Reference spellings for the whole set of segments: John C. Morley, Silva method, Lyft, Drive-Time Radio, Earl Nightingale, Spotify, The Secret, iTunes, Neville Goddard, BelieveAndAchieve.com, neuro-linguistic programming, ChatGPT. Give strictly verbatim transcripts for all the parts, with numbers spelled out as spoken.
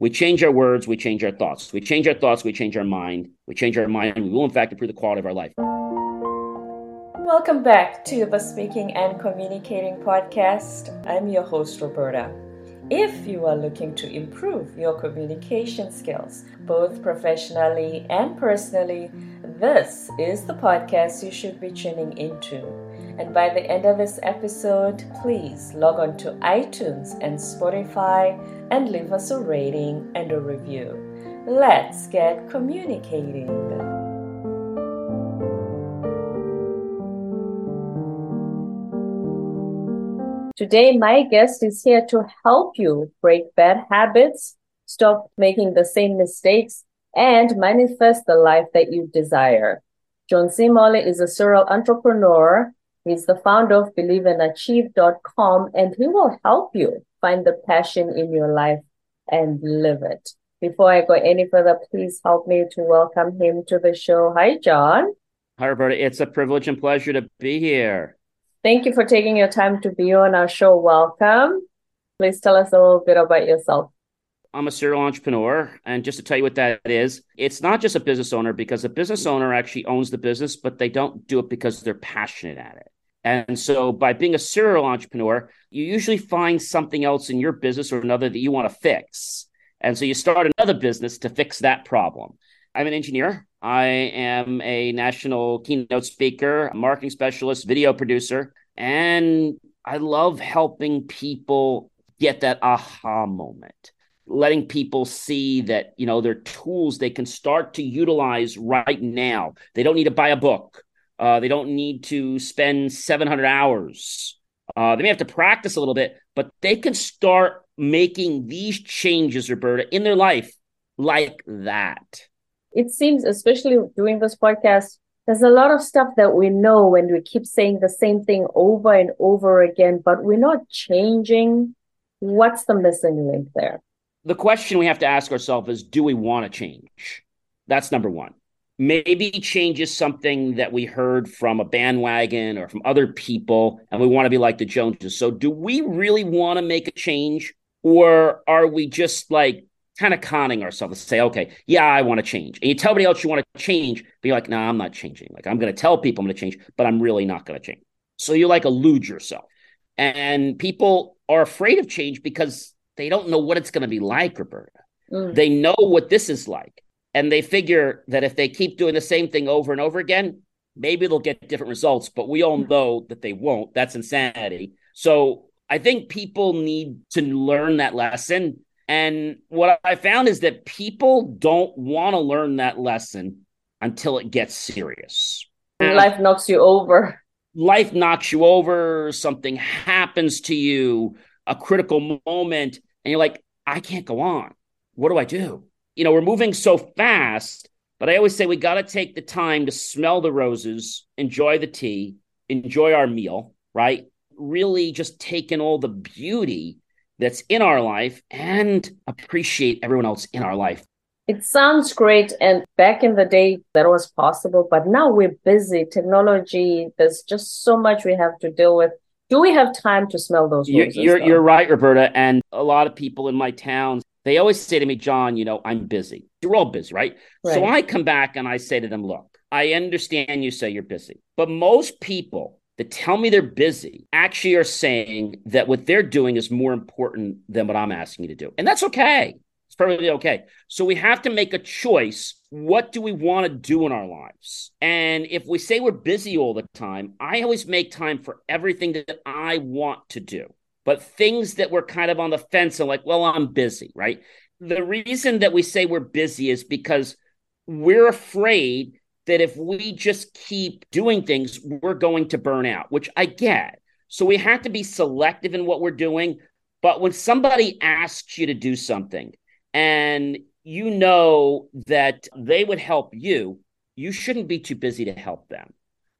We change our words, we change our thoughts. We change our thoughts, we change our mind. We change our mind, and we will, in fact, improve the quality of our life. Welcome back to the Speaking and Communicating Podcast. I'm your host, Roberta. If you are looking to improve your communication skills, both professionally and personally, this is the podcast you should be tuning into. And by the end of this episode, please log on to iTunes and Spotify and leave us a rating and a review. Let's get communicating. Today, my guest is here to help you break bad habits, stop making the same mistakes, and manifest the life that you desire. John C. Morley is a serial entrepreneur. He's the founder of Believe and Achieve dot com, and he will help you find the passion in your life and live it. Before I go any further, please help me to welcome him to the show. Hi, John. Hi, Roberta. It's a privilege and pleasure to be here. Thank you for taking your time to be on our show. Welcome. Please tell us a little bit about yourself. I'm a serial entrepreneur. And just to tell you what that is, it's not just a business owner, because a business owner actually owns the business, but they don't do it because they're passionate at it. And so by being a serial entrepreneur, you usually find something else in your business or another that you want to fix. And so you start another business to fix that problem. I'm an engineer. I am a national keynote speaker, a marketing specialist, video producer, and I love helping people get that aha moment. Letting people see that, you know, there are tools they can start to utilize right now. They don't need to buy a book. Uh, they don't need to spend seven hundred hours. Uh, they may have to practice a little bit, but they can start making these changes, Roberta, in their life like that. It seems, especially doing this podcast, there's a lot of stuff that we know and we keep saying the same thing over and over again, but we're not changing. What's the missing link there? The question we have to ask ourselves is, do we want to change? That's number one. Maybe change is something that we heard from a bandwagon or from other people, and we want to be like the Joneses. So do we really want to make a change, or are we just like kind of conning ourselves to say, okay, yeah, I want to change. And you tell everybody else you want to change, but you're like, no, nah, I'm not changing. Like, I'm going to tell people I'm going to change, but I'm really not going to change. So you like elude yourself. And people are afraid of change because they don't know what it's going to be like, Roberta. Mm. They know what this is like. And they figure that if they keep doing the same thing over and over again, maybe they'll get different results. But we all know that they won't. That's insanity. So I think people need to learn that lesson. And what I found is that people don't want to learn that lesson until it gets serious. And life knocks you over. Life knocks you over. Something happens to you, a critical moment. And you're like, I can't go on. What do I do? You know, we're moving so fast, but I always say we got to take the time to smell the roses, enjoy the tea, enjoy our meal, right? Really just take in all the beauty that's in our life and appreciate everyone else in our life. It sounds great. And back in the day, that was possible. But now we're busy. Technology, there's just so much we have to deal with. Do we have time to smell those roses? You're, you're, you're right, Roberta. And a lot of people in my town, they always say to me, John, you know, I'm busy. You're all busy, right? right? So I come back and I say to them, look, I understand you say you're busy, but most people that tell me they're busy actually are saying that what they're doing is more important than what I'm asking you to do. And that's okay. It's perfectly okay. So we have to make a choice. What do we want to do in our lives? And if we say we're busy all the time, I always make time for everything that I want to do. But things that we're kind of on the fence and like, well, I'm busy, right? The reason that we say we're busy is because we're afraid that if we just keep doing things, we're going to burn out, which I get. So we have to be selective in what we're doing. But when somebody asks you to do something and you know that they would help you, you shouldn't be too busy to help them.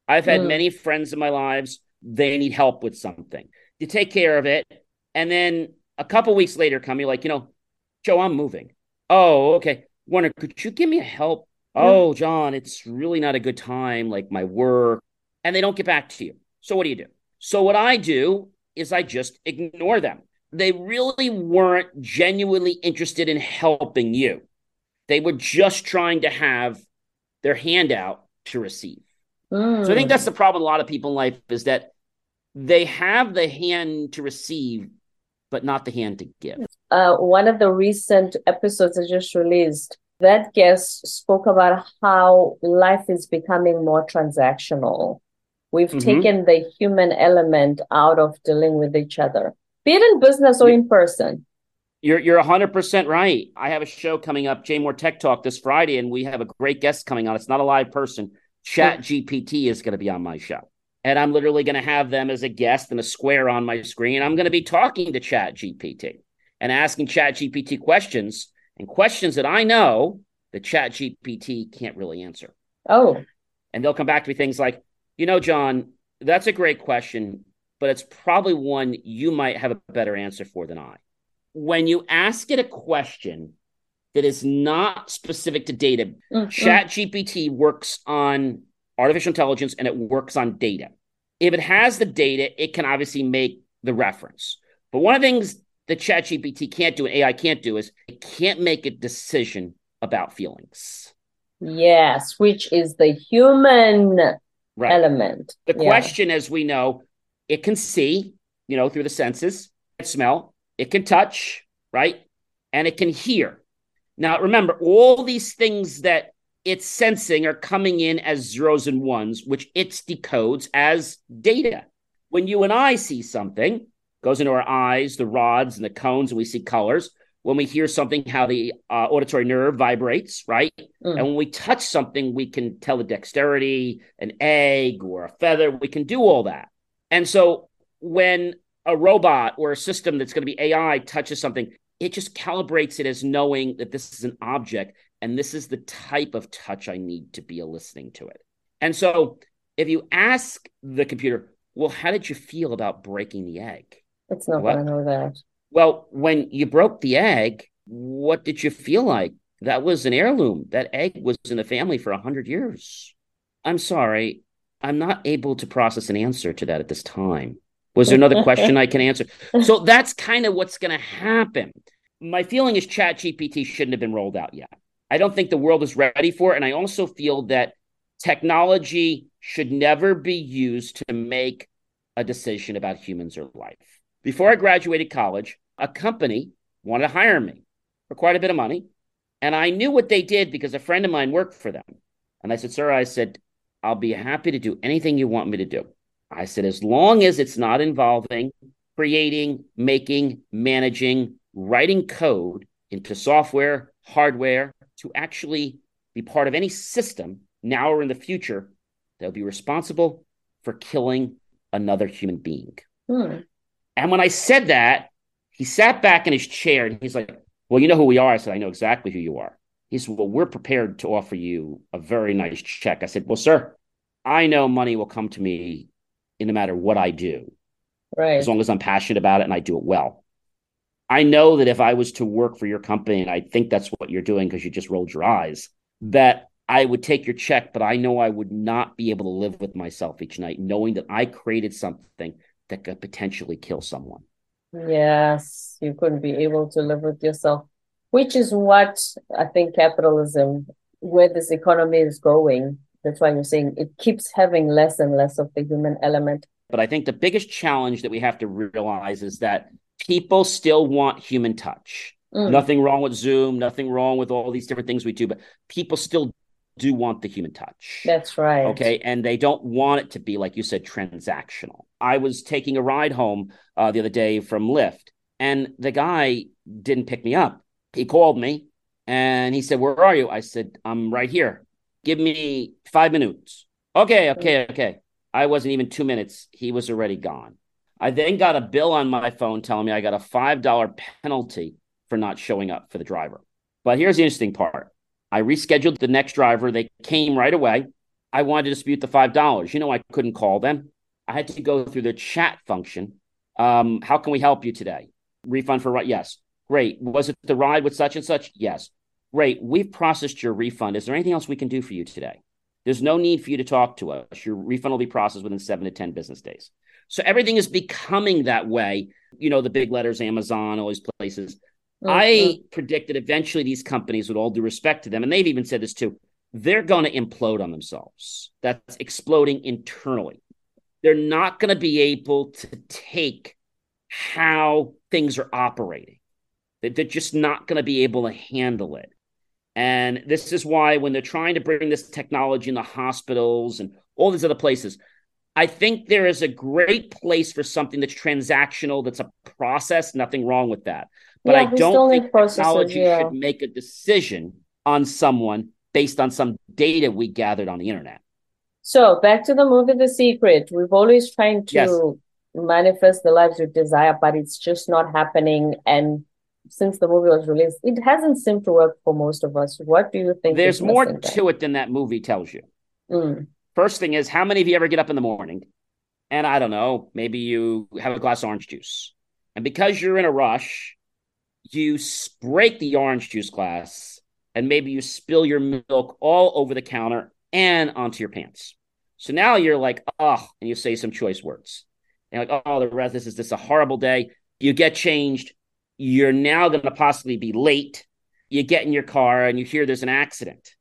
I've had mm. many friends in my lives, they need help with something. You take care of it. And then a couple weeks later come, you're like, you know, Joe, I'm moving. Oh, okay. Warner, could you give me a help? Oh, John, it's really not a good time, like my work. And they don't get back to you. So what do you do? So what I do is I just ignore them. they really weren't genuinely interested in helping you. They were just trying to have their hand out to receive. Mm. So I think that's the problem a lot of people in life is that they have the hand to receive, but not the hand to give. Uh, one of the recent episodes I just released, that guest spoke about how life is becoming more transactional. We've mm-hmm. taken the human element out of dealing with each other, be it in business or in person. You're you're one hundred percent right. I have a show coming up, J M O R Tech Talk, this Friday, and we have a great guest coming on. It's not a live person. ChatGPT is going to be on my show. And I'm literally going to have them as a guest and a square on my screen. I'm going to be talking to ChatGPT and asking ChatGPT questions and questions that I know that ChatGPT can't really answer. Oh. And they'll come back to me things like, you know, John, that's a great question, but it's probably one you might have a better answer for than I. When you ask it a question that is not specific to data, mm-hmm. ChatGPT works on artificial intelligence and it works on data. If it has the data, it can obviously make the reference. But one of the things that ChatGPT can't do and A I can't do is it can't make a decision about feelings. Yes, which is the human right. element. The yeah. question, as we know, it can see, you know, through the senses, it can smell, it can touch, right? And it can hear. Now, remember, all these things that it's sensing are coming in as zeros and ones, which it decodes as data. When you and I see something, it goes into our eyes, the rods and the cones, and we see colors. When we hear something, how the uh, auditory nerve vibrates, right? Mm. And when we touch something, we can tell the dexterity, an egg or a feather. We can do all that. And so when a robot or a system that's going to be A I touches something, it just calibrates it as knowing that this is an object and this is the type of touch I need to be eliciting to it. And so if you ask the computer, well, how did you feel about breaking the egg? It's not going to know that. Well, when you broke the egg, what did you feel like? That was an heirloom. That egg was in the family for one hundred years. I'm sorry. I'm not able to process an answer to that at this time. Was there another question I can answer? So that's kind of what's going to happen. My feeling is ChatGPT shouldn't have been rolled out yet. I don't think the world is ready for it. And I also feel that technology should never be used to make a decision about humans or life. Before I graduated college, a company wanted to hire me for quite a bit of money. And I knew what they did because a friend of mine worked for them. And I said, sir, I said, I'll be happy to do anything you want me to do. I said, as long as it's not involving creating, making, managing, writing code into software, hardware, to actually be part of any system now or in the future that will be responsible for killing another human being. Hmm. And when I said that, he sat back in his chair and he's like, well, you know who we are? I said, I know exactly who you are. He said, well, we're prepared to offer you a very nice check. I said, well, sir, I know money will come to me in no matter what I do, right? As long as I'm passionate about it and I do it well. I know that if I was to work for your company, and I think that's what you're doing because you just rolled your eyes, that I would take your check, but I know I would not be able to live with myself each night knowing that I created something that could potentially kill someone. Yes, you couldn't be able to live with yourself, which is what I think capitalism, where this economy is going. That's why you're saying it keeps having less and less of the human element. But I think the biggest challenge that we have to realize is that people still want human touch. Mm. Nothing wrong with Zoom, nothing wrong with all these different things we do, but people still do want the human touch. That's right. Okay. And they don't want it to be, like you said, transactional. I was taking a ride home uh, the other day from Lyft, and the guy didn't pick me up. He called me and he said, where are you? I said, I'm right here. Give me five minutes. Okay, okay, okay. I wasn't even two minutes. He was already gone. I then got a bill on my phone telling me I got a five dollars penalty for not showing up for the driver. But here's the interesting part. I rescheduled the next driver. They came right away. I wanted to dispute the five dollars. You know, I couldn't call them. I had to go through the chat function. Um, how can we help you today? Refund for right? Yes. Great. Was it the ride with such and such? Yes. Great, we've processed your refund. Is there anything else we can do for you today? There's no need for you to talk to us. Your refund will be processed within seven to ten business days. So everything is becoming that way. You know, the big letters, Amazon, all these places. Mm-hmm. I predicted eventually these companies, with all due respect to them, and they've even said this too, they're going to implode on themselves. That's exploding internally. They're not going to be able to take how things are operating. They're just not going to be able to handle it. And this is why when they're trying to bring this technology in the hospitals and all these other places, I think there is a great place for something that's transactional, that's a process, nothing wrong with that. But yeah, I don't think technology yeah. should make a decision on someone based on some data we gathered on the internet. So back to the movie, The Secret. We've always tried to yes. manifest the lives we desire, but it's just not happening. And since the movie was released, it hasn't seemed to work for most of us. What do you think? There's more to it than that movie tells you. Mm. First thing is, how many of you ever get up in the morning and I don't know, maybe you have a glass of orange juice, and because you're in a rush, you break the orange juice glass and maybe you spill your milk all over the counter and onto your pants. So now you're like, oh, and you say some choice words. And like, oh, the rest, this is this a horrible day. You get changed. You're now going to possibly be late. You get in your car and you hear there's an accident.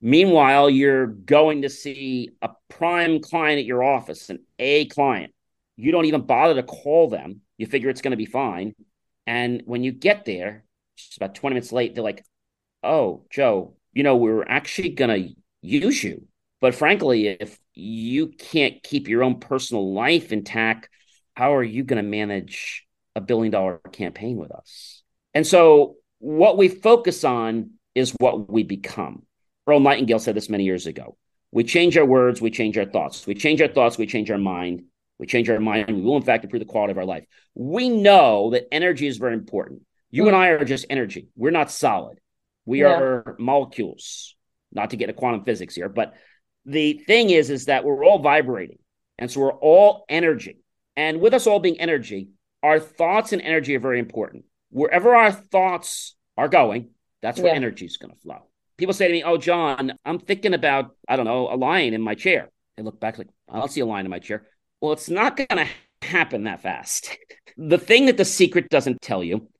Meanwhile, you're going to see a prime client at your office, an A client. You don't even bother to call them. You figure it's going to be fine. And when you get there, just about twenty minutes late, they're like, oh, Joe, you know, we were actually going to use you. But frankly, if you can't keep your own personal life intact, how are you going to manage a billion dollar campaign with us? And so what we focus on is what we become. Earl Nightingale said this many years ago. We change our words, we change our thoughts. We change our thoughts, we change our mind. We change our mind, we will in fact improve the quality of our life. We know that energy is very important. You and I are just energy. We're not solid. We yeah. are molecules. Not to get into quantum physics here, but the thing is, is that we're all vibrating. And so we're all energy. And with us all being energy, our thoughts and energy are very important. Wherever our thoughts are going, that's where yeah. energy is going to flow. People say to me, oh, John, I'm thinking about, I don't know, a lion in my chair. I look back like, I don't see a lion in my chair. Well, it's not going to happen that fast. The thing that The Secret doesn't tell you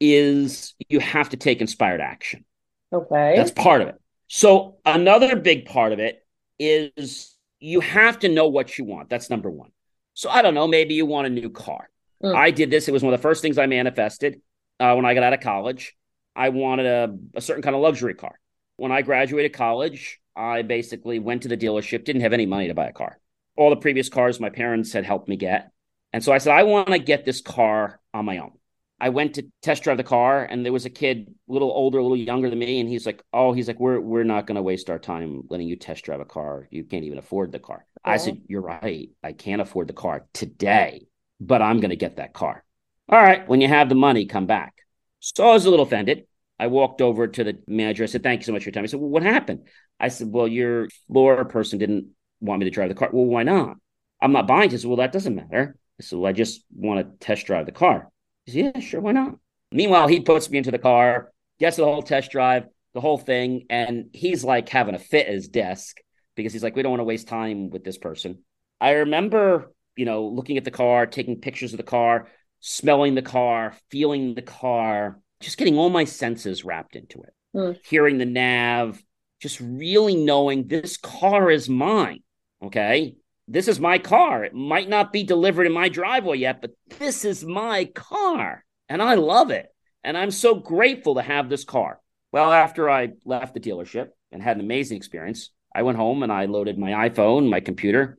is you have to take inspired action. Okay. That's part of it. So another big part of it is you have to know what you want. That's number one. So I don't know, maybe you want a new car. Mm. I did this. It was one of the first things I manifested uh, when I got out of college. I wanted a, a certain kind of luxury car. When I graduated college, I basically went to the dealership, didn't have any money to buy a car. All the previous cars my parents had helped me get. And so I said, I want to get this car on my own. I went to test drive the car, and there was a kid, a little older, a little younger than me. And he's like, oh, he's like, we're we're not going to waste our time letting you test drive a car. You can't even afford the car. Yeah. I said, you're right. I can't afford the car today, but I'm going to get that car. All right. When you have the money, come back. So I was a little offended. I walked over to the manager. I said, thank you so much for your time. He said, well, what happened? I said, well, your floor person didn't want me to drive the car. Well, why not? I'm not buying this. Well, that doesn't matter. I said, well, I just want to test drive the car. He said, yeah, sure. Why not? Meanwhile, he puts me into the car, gets the whole test drive, the whole thing. And he's like having a fit at his desk because he's like, we don't want to waste time with this person. I remember, you know, looking at the car, taking pictures of the car, smelling the car, feeling the car, just getting all my senses wrapped into it, mm. hearing the nav, just really knowing this car is mine. Okay. This is my car. It might not be delivered in my driveway yet, but this is my car and I love it. And I'm so grateful to have this car. Well, after I left the dealership and had an amazing experience, I went home and I loaded my iPhone, my computer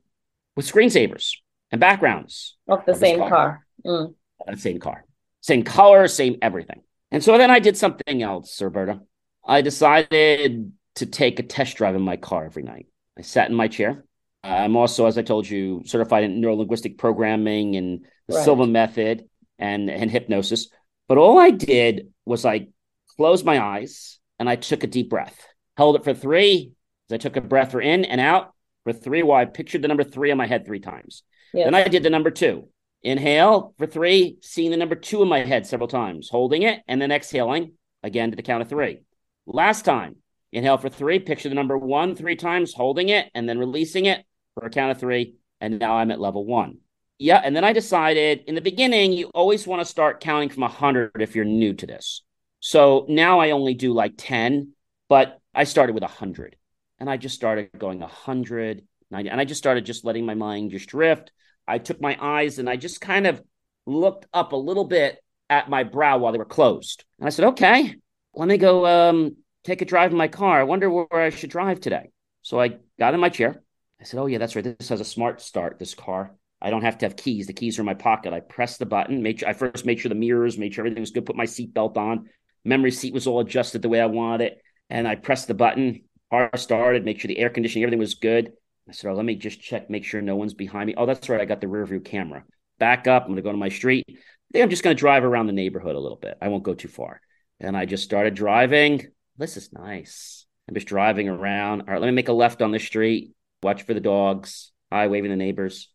with screensavers and backgrounds. Of the of same car. car. Mm. That same car. Same color, same everything. And so then I did something else, Roberta. I decided to take a test drive in my car every night. I sat in my chair. I'm also, as I told you, certified in neuro-linguistic programming and the right. Silva method and, and hypnosis. But all I did was I closed my eyes and I took a deep breath. Held it for three. I took a breath for in and out. For three, while I pictured the number three in my head three times. Yes. Then I did the number two. Inhale for three, seeing the number two in my head several times, holding it, and then exhaling again to the count of three. Last time, inhale for three, picture the number one three times, holding it, and then releasing it for a count of three, and now I'm at level one. Yeah. And then I decided in the beginning, you always want to start counting from one hundred if you're new to this. So now I only do like ten, but I started with one hundred. And I just started going one hundred, ninety. And I just started just letting my mind just drift. I took my eyes and I just kind of looked up a little bit at my brow while they were closed. And I said, okay, let me go um, take a drive in my car. I wonder where I should drive today. So I got in my chair. I said, oh, yeah, that's right. This has a smart start, this car. I don't have to have keys. The keys are in my pocket. I pressed the button. Made sure, I first made sure the mirrors, made sure everything was good, put my seatbelt on. Memory seat was all adjusted the way I wanted it. And I pressed the button. Car started, make sure the air conditioning, everything was good. I said, oh, let me just check, make sure no one's behind me. Oh, that's right. I got the rear view camera. Back up. I'm going to go to my street. I think I'm just going to drive around the neighborhood a little bit. I won't go too far. And I just started driving. This is nice. I'm just driving around. All right, let me make a left on the street. Watch for the dogs. Hi, waving to neighbors.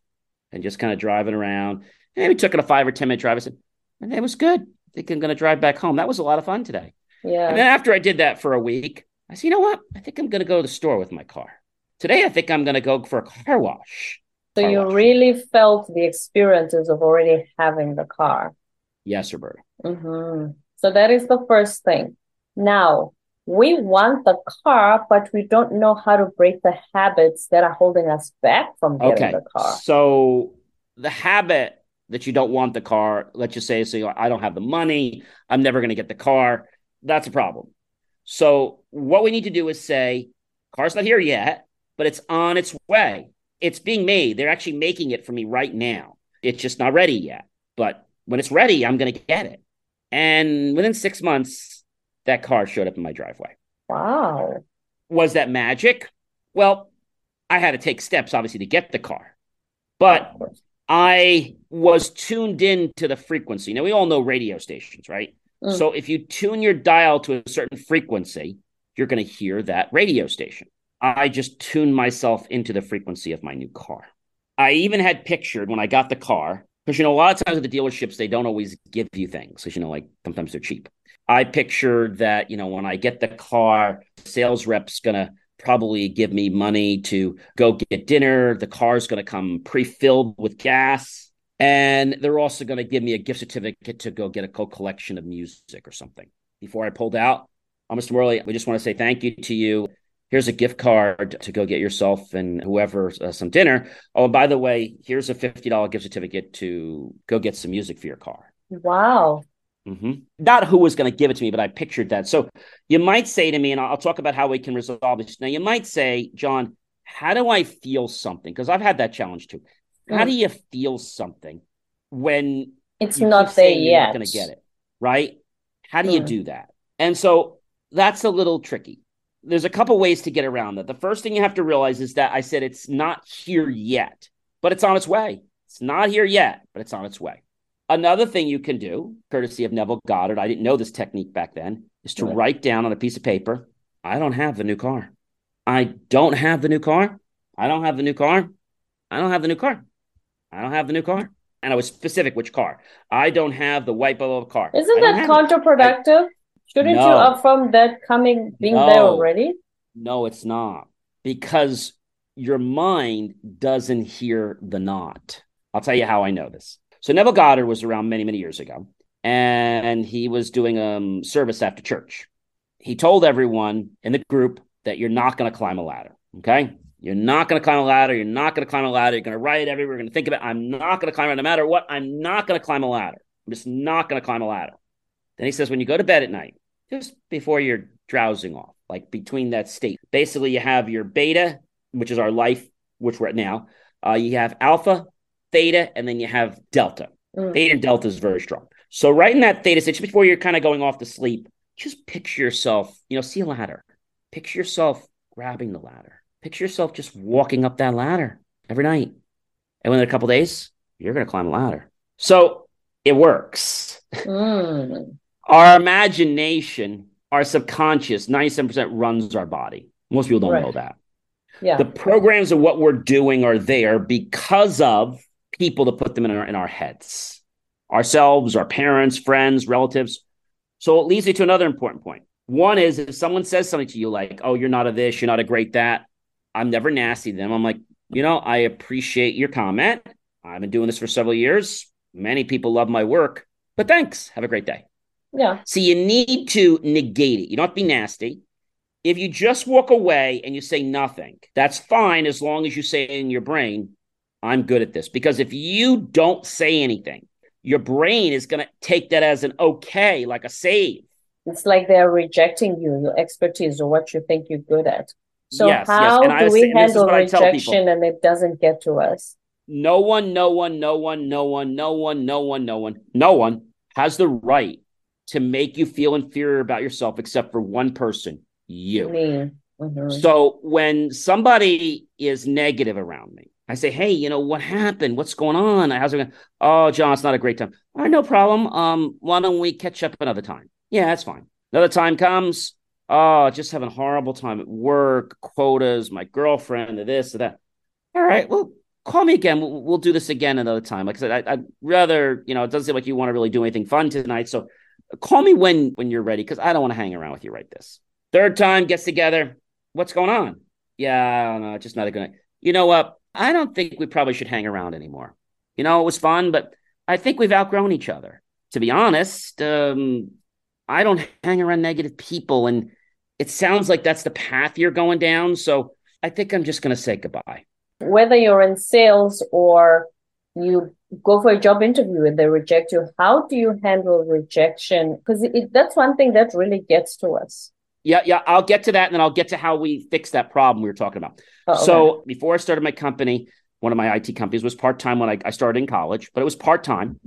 And just kind of driving around. And we took it a five or ten minute drive. I said, and it was good. I think I'm going to drive back home. That was a lot of fun today. Yeah. And then after I did that for a week, I said, you know what? I think I'm going to go to the store with my car. Today, I think I'm going to go for a car wash. So car you wash. Really felt the experiences of already having the car. Yes, Roberta. Mm-hmm. So that is the first thing. Now, we want the car, but we don't know how to break the habits that are holding us back from getting okay. the car. So the habit that you don't want the car, let's just say, so I don't have the money, I'm never going to get the car. That's a problem. So what we need to do is say, car's not here yet, but it's on its way. It's being made. They're actually making it for me right now. It's just not ready yet. But when it's ready, I'm going to get it. And within six months, that car showed up in my driveway. Wow. Was that magic? Well, I had to take steps, obviously, to get the car. But I was tuned in to the frequency. Now, we all know radio stations, right? So if you tune your dial to a certain frequency, you're going to hear that radio station. I just tuned myself into the frequency of my new car. I even had pictured when I got the car, because, you know, a lot of times at the dealerships, they don't always give you things. Because, you know, like sometimes they're cheap. I pictured that, you know, when I get the car, sales rep's going to probably give me money to go get dinner. The car's going to come pre-filled with gas. And they're also going to give me a gift certificate to go get a co-collection of music or something. Before I pulled out, oh, Mister Morley, we just want to say thank you to you. Here's a gift card to go get yourself and whoever uh, some dinner. Oh, and by the way, here's a fifty dollars gift certificate to go get some music for your car. Wow. Mm-hmm. Not who was going to give it to me, but I pictured that. So you might say to me, and I'll talk about how we can resolve this. Now, you might say, John, how do I feel something? Because I've had that challenge too. How do you feel something when it's not there yet? You're not going to get it, right? How do mm. you do that? And so that's a little tricky. There's a couple ways to get around that. The first thing you have to realize is that I said it's not here yet, but it's on its way. It's not here yet, but it's on its way. Another thing you can do, courtesy of Neville Goddard, I didn't know this technique back then, is to mm. write down on a piece of paper, I don't have the new car. I don't have the new car. I don't have the new car. I don't have the new car. I don't have the new car. And I was specific which car. I don't have the white bubble car. Isn't that counterproductive? I, Shouldn't no, you affirm that coming, being no, there already? No, it's not. Because your mind doesn't hear the not. I'll tell you how I know this. So Neville Goddard was around many, many years ago. And he was doing a um, service after church. He told everyone in the group that you're not going to climb a ladder. Okay? You're not going to climb a ladder. You're not going to climb a ladder. You're going to write it everywhere. You're going to think about it. I'm not going to climb it. No matter what, I'm not going to climb a ladder. I'm just not going to climb a ladder. Then he says, when you go to bed at night, just before you're drowsing off, like between that state, basically you have your beta, which is our life, which we're at now. Uh, you have alpha, theta, and then you have delta. Mm. Theta and delta is very strong. So right in that theta stage, just before you're kind of going off to sleep, just picture yourself, you know, see a ladder. Picture yourself grabbing the ladder. Picture yourself just walking up that ladder every night. And within a couple of days, you're going to climb a ladder. So it works. Mm. Our imagination, our subconscious, ninety-seven percent runs our body. Most people don't right. know that. Yeah. The programs of what we're doing are there because of people that put them in our, in our heads. Ourselves, our parents, friends, relatives. So it leads me to another important point. One is if someone says something to you like, oh, you're not a this, you're not a great that. I'm never nasty to them. I'm like, you know, I appreciate your comment. I've been doing this for several years. Many people love my work, but thanks. Have a great day. Yeah. So you need to negate it. You don't have to be nasty. If you just walk away and you say nothing, that's fine as long as you say in your brain, I'm good at this. Because if you don't say anything, your brain is going to take that as an okay, like a save. It's like they're rejecting you, your expertise, or what you think you're good at. So yes, how yes. do we handle rejection and it doesn't get to us? No one, no one, no one, no one, no one, no one, no one, no one has the right to make you feel inferior about yourself except for one person, you. Me. Mm-hmm. So when somebody is negative around me, I say, hey, you know, what happened? What's going on? How's it going? Oh, John, it's not a great time. All right, no problem. Um, why don't we catch up another time? Yeah, that's fine. Another time comes. Oh, just having a horrible time at work, quotas, my girlfriend, this, that. All right, well, call me again. We'll, we'll do this again another time. Like I said, I, I'd rather, you know, it doesn't seem like you want to really do anything fun tonight. So call me when, when you're ready, because I don't want to hang around with you right this. Third time gets together. What's going on? Yeah, I don't know. Just not a good night. You know what? I don't think we probably should hang around anymore. You know, it was fun, but I think we've outgrown each other. To be honest, um, I don't hang around negative people. And it sounds like that's the path you're going down. So I think I'm just going to say goodbye. Whether you're in sales or you go for a job interview and they reject you, how do you handle rejection? Because that's one thing that really gets to us. Yeah, yeah, I'll get to that, and then I'll get to how we fix that problem we were talking about. Oh, okay. So before I started my company, one of my I T companies was part-time when I, I started in college, but it was part-time.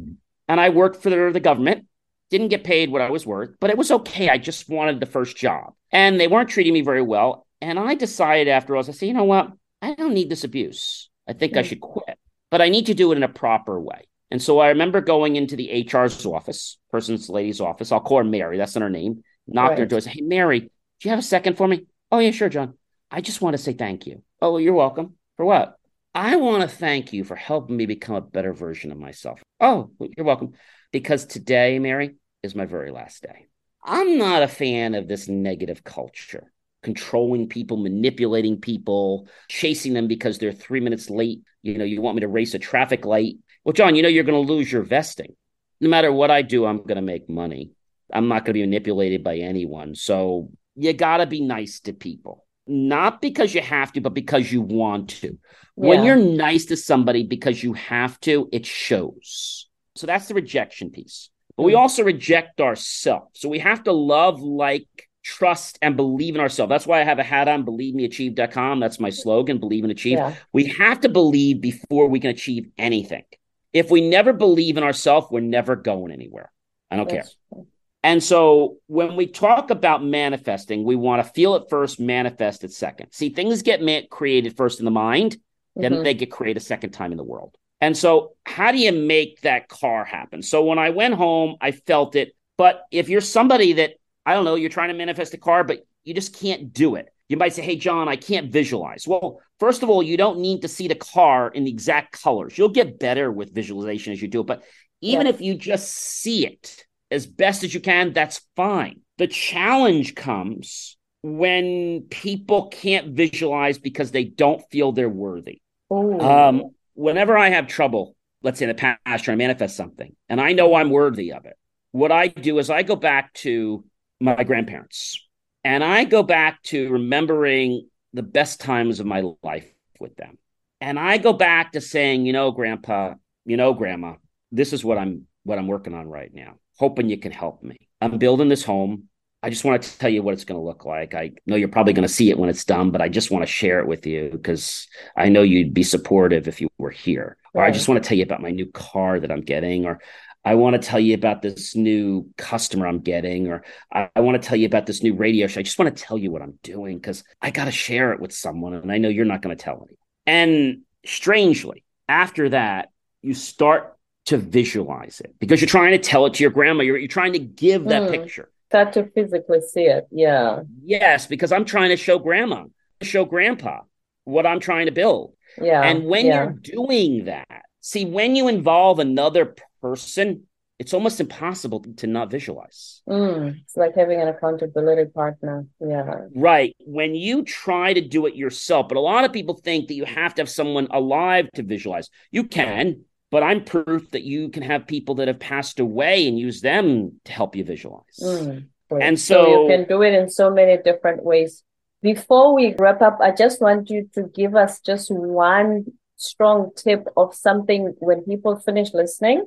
And I worked for the, the government, didn't get paid what I was worth, but it was okay. I just wanted the first job. And they weren't treating me very well. And I decided after all, I said, you know what? I don't need this abuse. I think mm-hmm. I should quit, but I need to do it in a proper way. And so I remember going into the H R's office, person's lady's office. I'll call her Mary. That's not her name. Knocked right. their doors. Hey, Mary, do you have a second for me? Oh, yeah, sure, John. I just want to say thank you. Oh, well, you're welcome. For what? I want to thank you for helping me become a better version of myself. Oh, well, you're welcome. Because today, Mary, is my very last day. I'm not a fan of this negative culture, controlling people, manipulating people, chasing them because they're three minutes late. You know, you want me to race a traffic light. Well, John, you know, you're going to lose your vesting. No matter what I do, I'm going to make money. I'm not going to be manipulated by anyone. So you got to be nice to people, not because you have to, but because you want to. Yeah. When you're nice to somebody because you have to, it shows. So that's the rejection piece. But we also reject ourselves. So we have to love, like, trust, and believe in ourselves. That's why I have a hat on, Believe Me Achieve dot com. That's my slogan, Believe and Achieve. Yeah. We have to believe before we can achieve anything. If we never believe in ourselves, we're never going anywhere. I don't that's care. True. And so when we talk about manifesting, we want to feel it first, manifest it second. See, things get man- created first in the mind, mm-hmm. then they get created a second time in the world. And so how do you make that car happen? So when I went home, I felt it. But if you're somebody that, I don't know, you're trying to manifest a car, but you just can't do it. You might say, hey, John, I can't visualize. Well, first of all, you don't need to see the car in the exact colors. You'll get better with visualization as you do it. But even yeah. if you just see it as best as you can, that's fine. The challenge comes when people can't visualize because they don't feel they're worthy. Um, whenever I have trouble, let's say in the past, trying to manifest something, and I know I'm worthy of it, what I do is I go back to my grandparents, and I go back to remembering the best times of my life with them. And I go back to saying, you know, Grandpa, you know, Grandma, this is what I'm what I'm working on right now. Hoping you can help me. I'm building this home. I just want to tell you what it's going to look like. I know you're probably going to see it when it's done, but I just want to share it with you because I know you'd be supportive if you were here. Right. Or I just want to tell you about my new car that I'm getting. Or I want to tell you about this new customer I'm getting. Or I, I want to tell you about this new radio show. I just want to tell you what I'm doing because I got to share it with someone. And I know you're not going to tell anyone. And strangely, after that, you start to visualize it because you're trying to tell it to your grandma. You're, you're trying to give that mm, picture. That to physically see it. Yeah. Yes. Because I'm trying to show grandma, show grandpa what I'm trying to build. Yeah. And when yeah. you're doing that, see, when you involve another person, it's almost impossible to not visualize. Mm, it's like having an accountability partner. Yeah. Right. When you try to do it yourself, but a lot of people think that you have to have someone alive to visualize. You can, but I'm proof that you can have people that have passed away and use them to help you visualize. Mm, and so, so you can do it in so many different ways. Before we wrap up, I just want you to give us just one strong tip of something when people finish listening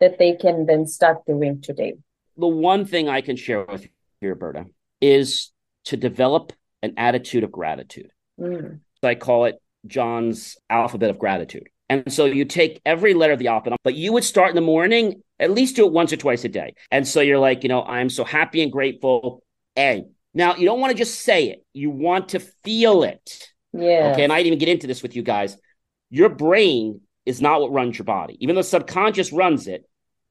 that they can then start doing today. The one thing I can share with you, Roberta, is to develop an attitude of gratitude. Mm. I call it John's alphabet of gratitude. And so you take every letter of the alphabet, but you would start in the morning, at least do it once or twice a day. And so you're like, you know, I'm so happy and grateful. A. Now, you don't want to just say it. You want to feel it. Yeah. Okay. And I didn't even get into this with you guys. Your brain is not what runs your body. Even though subconscious runs it,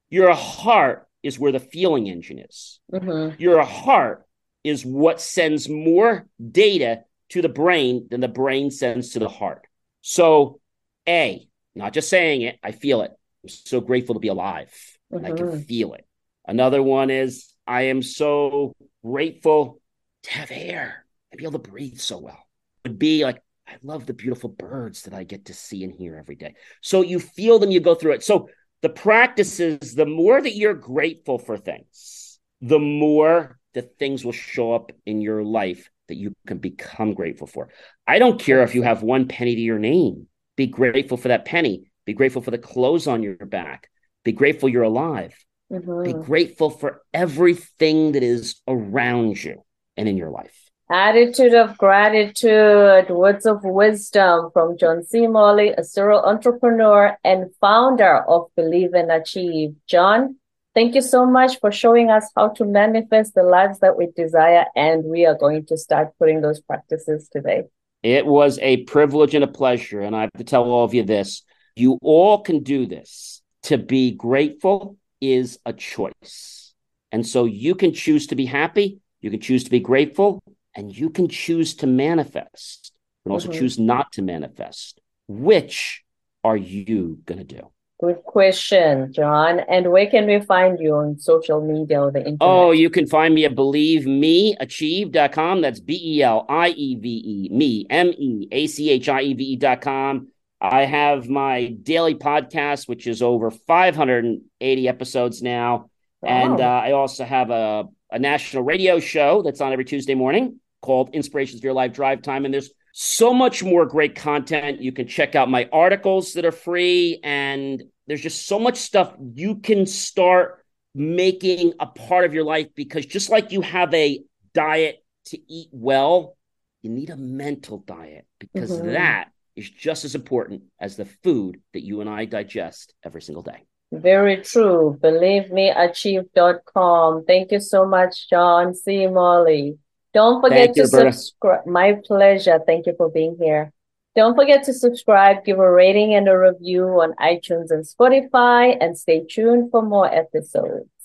your heart is where the feeling engine is. Mm-hmm. Your heart is what sends more data to the brain than the brain sends to the heart. So, A, not just saying it, I feel it. I'm so grateful to be alive. Mm-hmm. And I can feel it. Another one is, I am so grateful to have air and be able to breathe so well. It would be like, I love the beautiful birds that I get to see and hear every day. So you feel them, you go through it. So the practice is, the more that you're grateful for things, the more the things will show up in your life that you can become grateful for. I don't care if you have one penny to your name. Be grateful for that penny. Be grateful for the clothes on your back. Be grateful you're alive. Mm-hmm. Be grateful for everything that is around you and in your life. Attitude of gratitude, words of wisdom from John C. Morley, a serial entrepreneur and founder of Believe and Achieve. John, thank you so much for showing us how to manifest the lives that we desire. And we are going to start putting those practices today. It was a privilege and a pleasure. And I have to tell all of you this, you all can do this. To be grateful is a choice. And so you can choose to be happy. You can choose to be grateful. And you can choose to manifest and also mm-hmm. choose not to manifest. Which are you going to do? Good question, John. And where can we find you on social media or the internet? Oh, you can find me at Believe Me Achieve dot com. That's B E L I E V E, me, M E A C H I E V E dot com. I have my daily podcast, which is over five hundred eighty episodes now. Wow. And uh, I also have a, a national radio show that's on every Tuesday morning called Inspirations for Your Life Drive Time. And there's so much more great content. You can check out my articles that are free. And there's just so much stuff you can start making a part of your life, because just like you have a diet to eat well, you need a mental diet, because mm-hmm. that is just as important as the food that you and I digest every single day. Very true. Believe Me Achieve dot com. Thank you so much, John C. Morley. Don't forget you, to subscribe. My pleasure. Thank you for being here. Don't forget to subscribe, give a rating and a review on iTunes and Spotify, and stay tuned for more episodes.